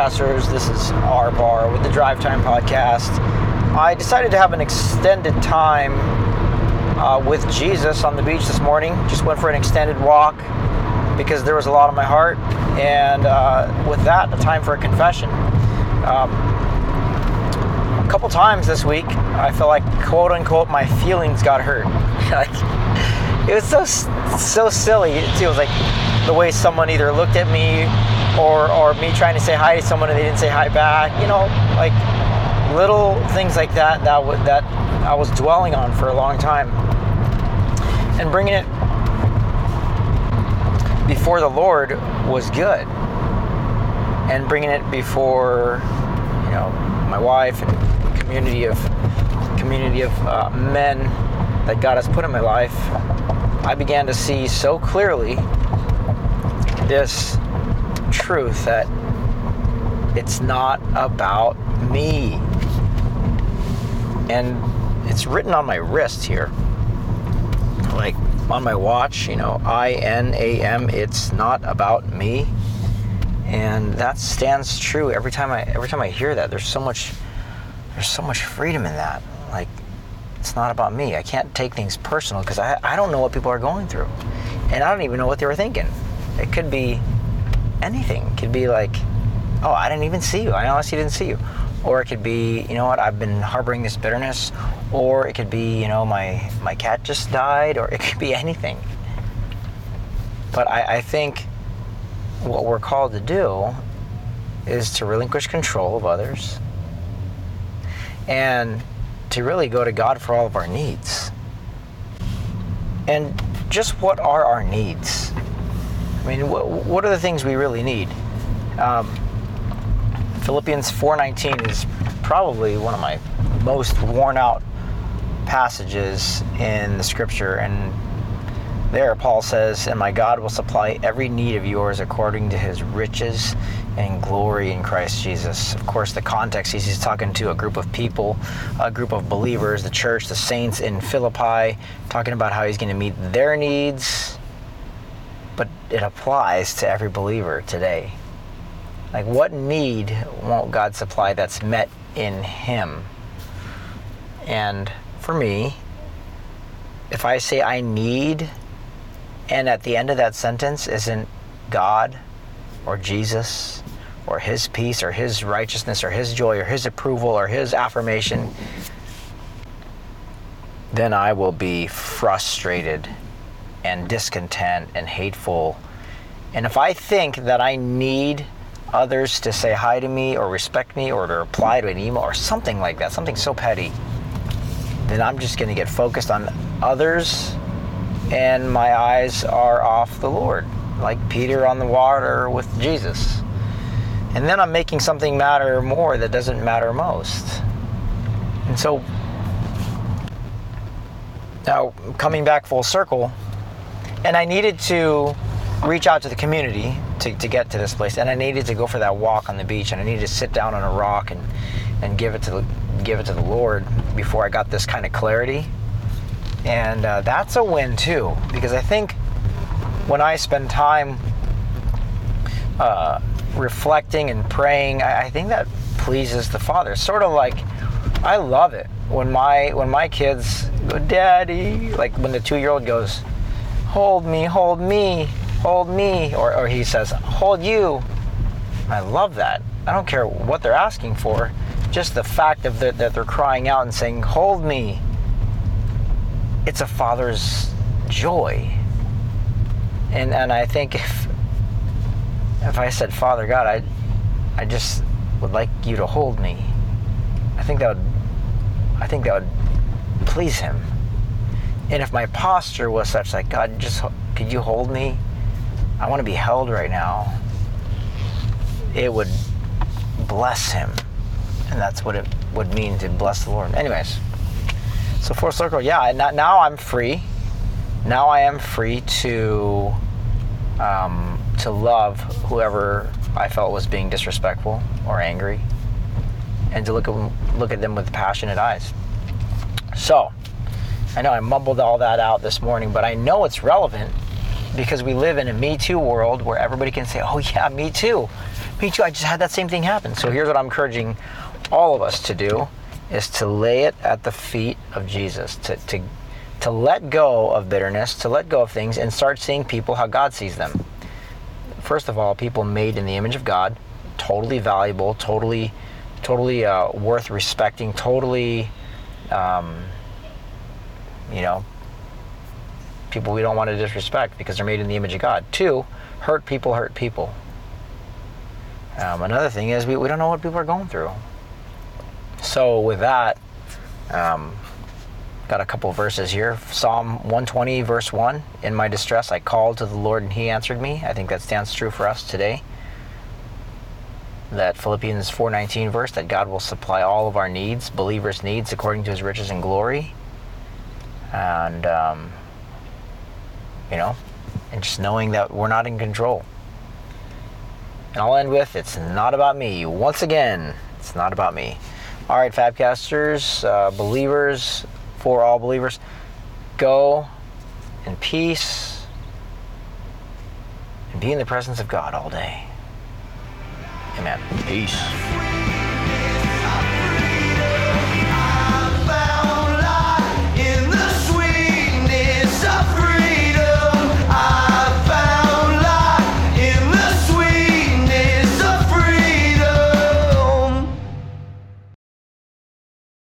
podcasters. This is R. Barr with the Drive Time Podcast. I decided to have an extended time with Jesus on the beach this morning. Just went for an extended walk because there was a lot on my heart. And with that, a time for a confession. A couple times this week, I feel like, quote unquote, my feelings got hurt. It was so silly. It was like the way someone either looked at me or me trying to say hi to someone and they didn't say hi back. You know, like little things like that I was dwelling on for a long time. And bringing it before the Lord was good. And bringing it before, you know, my wife and community of men that God has put in my life, I began to see so clearly this truth that it's not about me. And it's written on my wrist here, like on my watch, you know, INAM, it's not about me. And that stands true every time I hear that. There's so much freedom in that. Like, it's not about me. I can't take things personal because I don't know what people are going through. And I don't even know what they were thinking. It could be anything. It could be like, oh, I didn't even see you. I honestly didn't see you. Or it could be, you know what, I've been harboring this bitterness. Or it could be, you know, my cat just died. Or it could be anything. But I think what we're called to do is to relinquish control of others and to really go to God for all of our needs. And just what are our needs? I mean, what are the things we really need? Philippians 4:19 is probably one of my most worn out passages in the scripture. And there Paul says, and my God will supply every need of yours according to his riches and glory in Christ Jesus. Of course, the context is he's talking to a group of people, a group of believers, the church, the saints in Philippi, talking about how he's going to meet their needs. But it applies to every believer today. Like, what need won't God supply that's met in him? And for me, if I say I need, and at the end of that sentence isn't God or Jesus or his peace or his righteousness or his joy or his approval or his affirmation, then I will be frustrated and discontent and hateful. And if I think that I need others to say hi to me or respect me or to reply to an email or something like that, something so petty, then I'm just going to get focused on others and my eyes are off the Lord, like Peter on the water with Jesus. And then I'm making something matter more that doesn't matter most. And so, now coming back full circle, and I needed to reach out to the community to get to this place, and I needed to go for that walk on the beach, and I needed to sit down on a rock and give it to the Lord before I got this kind of clarity. And that's a win too, because I think when I spend time reflecting and praying, I think that pleases the Father. Sort of like, I love it when my kids go, Daddy, like when the 2-year-old goes, hold me, or he says, hold you. I love that. I don't care what they're asking for, just the fact of that they're crying out and saying, hold me. It's a father's joy. And I think if I said, Father God, I just would like you to hold me, I think that would please him. And if my posture was such, like, God, just could you hold me? I want to be held right now. It would bless him. And that's what it would mean to bless the Lord. Anyways. So full circle, yeah, now I'm free. Now I am free to love whoever I felt was being disrespectful or angry, and to look at them with passionate eyes. So, I know I mumbled all that out this morning, but I know it's relevant because we live in a Me Too world where everybody can say, oh yeah, me too. me too. I just had that same thing happen. So here's what I'm encouraging all of us to do, is to lay it at the feet of Jesus, to let go of bitterness, to let go of things, and start seeing people how God sees them. First of all, people made in the image of God, totally valuable, totally worth respecting, totally, people we don't want to disrespect because they're made in the image of God. Two, hurt people. Another thing is we don't know what people are going through. So with that, got a couple of verses here. Psalm 120, verse 1, in my distress, I called to the Lord and he answered me. I think that stands true for us today. That Philippians 4:19 verse, that God will supply all of our needs, believers' needs, according to his riches and glory. And, and just knowing that we're not in control. And I'll end with, it's not about me. Once again, it's not about me. All right, Fabcasters, believers, for all believers, go in peace and be in the presence of God all day. Amen. Peace.